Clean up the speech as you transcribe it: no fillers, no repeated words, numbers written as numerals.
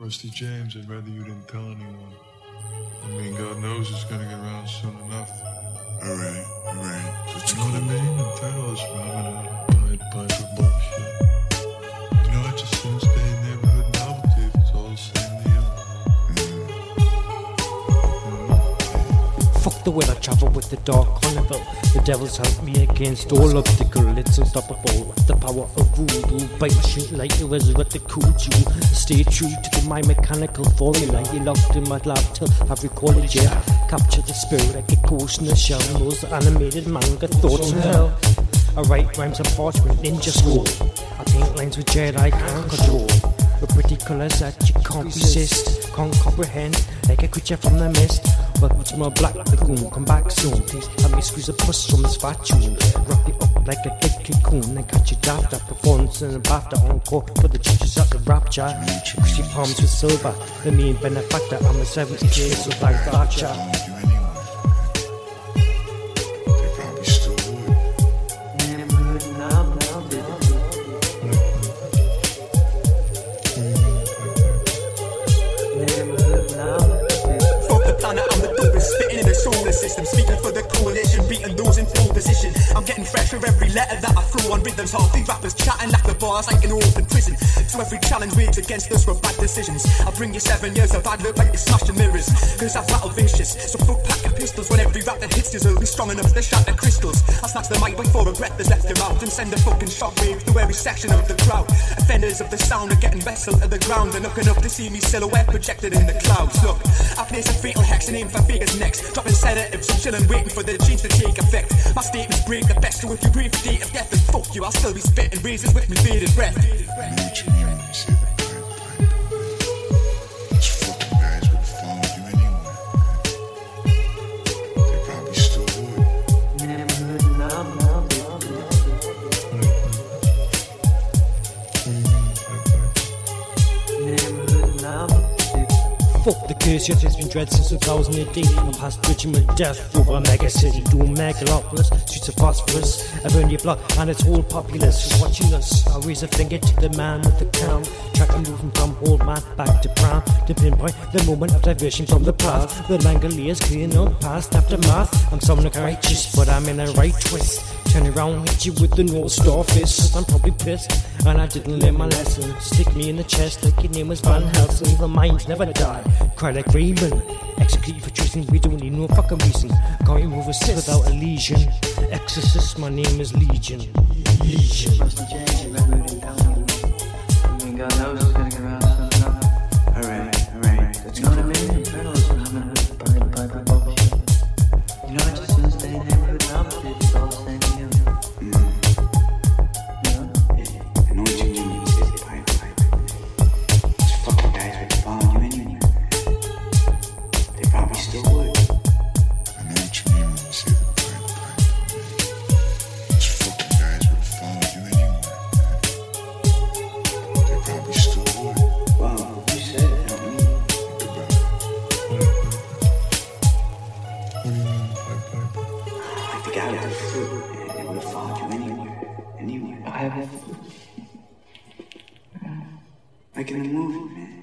Rusty James, I'd rather you didn't tell anyone. I mean, God knows it's gonna get around soon enough. All right. So you know what I mean? The title is Robin Hood, Pied Piper bullshit. You know, I just don't stay in neighborhood novelty if it's all the same to you. Fuck the weather, travel with the dark carnival. The devil's helped me against all obstacle. It's unstoppable with the power of rule. Bite, shoot, light, you resurrect the cool jewel. Stay true to my mechanical formula. You're locked in my lab till I've recorded you. Capture the spirit like a ghost in a shell. Those animated manga thoughts from hell. I write rhymes on parchment, ninja scroll. I paint lines with jet I can't control. With pretty colours that you can't resist, can't comprehend, like a creature from the mist. Welcome to my black lagoon, come back soon. Please help me squeeze a puss from this fat tune. Wrap it up like a dead cocoon and catch it after performance and after encore. Put the teachers out the rapture. She palms with silver, the mean benefactor. I'm a 70k, so thank Thatcher. System, speaking for the coalition, beating those in full position. I'm getting fresher every letter that I throw on rhythms. Half the rappers chatting like the bars like an open prison. So every challenge waged against us with bad decisions. I bring you 7 years of bad look like you're smashing mirrors. Cause I've rattled vicious, so fuck pack of pistols. When every rap that hits you will be strong enough to shatter crystals. I snatch the mic before a breath is left around and send a fucking shockwave through every section of the crowd. Offenders of the sound are getting wrestled to the ground. They're looking up to see me silhouette projected in the clouds. Look, I place a fatal hex and aim for figures next. Dropping sedative. I'm chilling, waiting for the change to take effect. My statements break the best, so if you breathe the date of death, then fuck you, I'll still be spitting razors with me faded breath. Those fucking guys would have followed you anyway. They probably still would. Fuck the curse, yet it's been dread since 2008. I'm past bridging with death over a mega city. Doom megalopolis, streets of phosphorus. I burn your block and it's all populace who's watching us. I raise a finger to the man with the crown. Tracking moving from old man back to prime. To pinpoint the moment of diversion from the path. The Langoliers clearing up past aftermath. I'm something righteous, but I'm in a right twist. Turn around, hit you with the North Star fist. I'm probably pissed, and I didn't learn my lesson. Stick me in the chest like your name was Van Helsing. The minds never die, cry like Raymond. Execute you for treason, we don't need no fucking reason. Can't you move a stick without a lesion. Exorcist, my name is Legion. Legion. Rusty James, you better move in town. I mean, God knows it's gonna get around something up. Alright. You know what I mean? Infernals will have a hood by bullshit. You know, I just didn't stay in neighborhood now, but it's all the same. Like in the movie, man.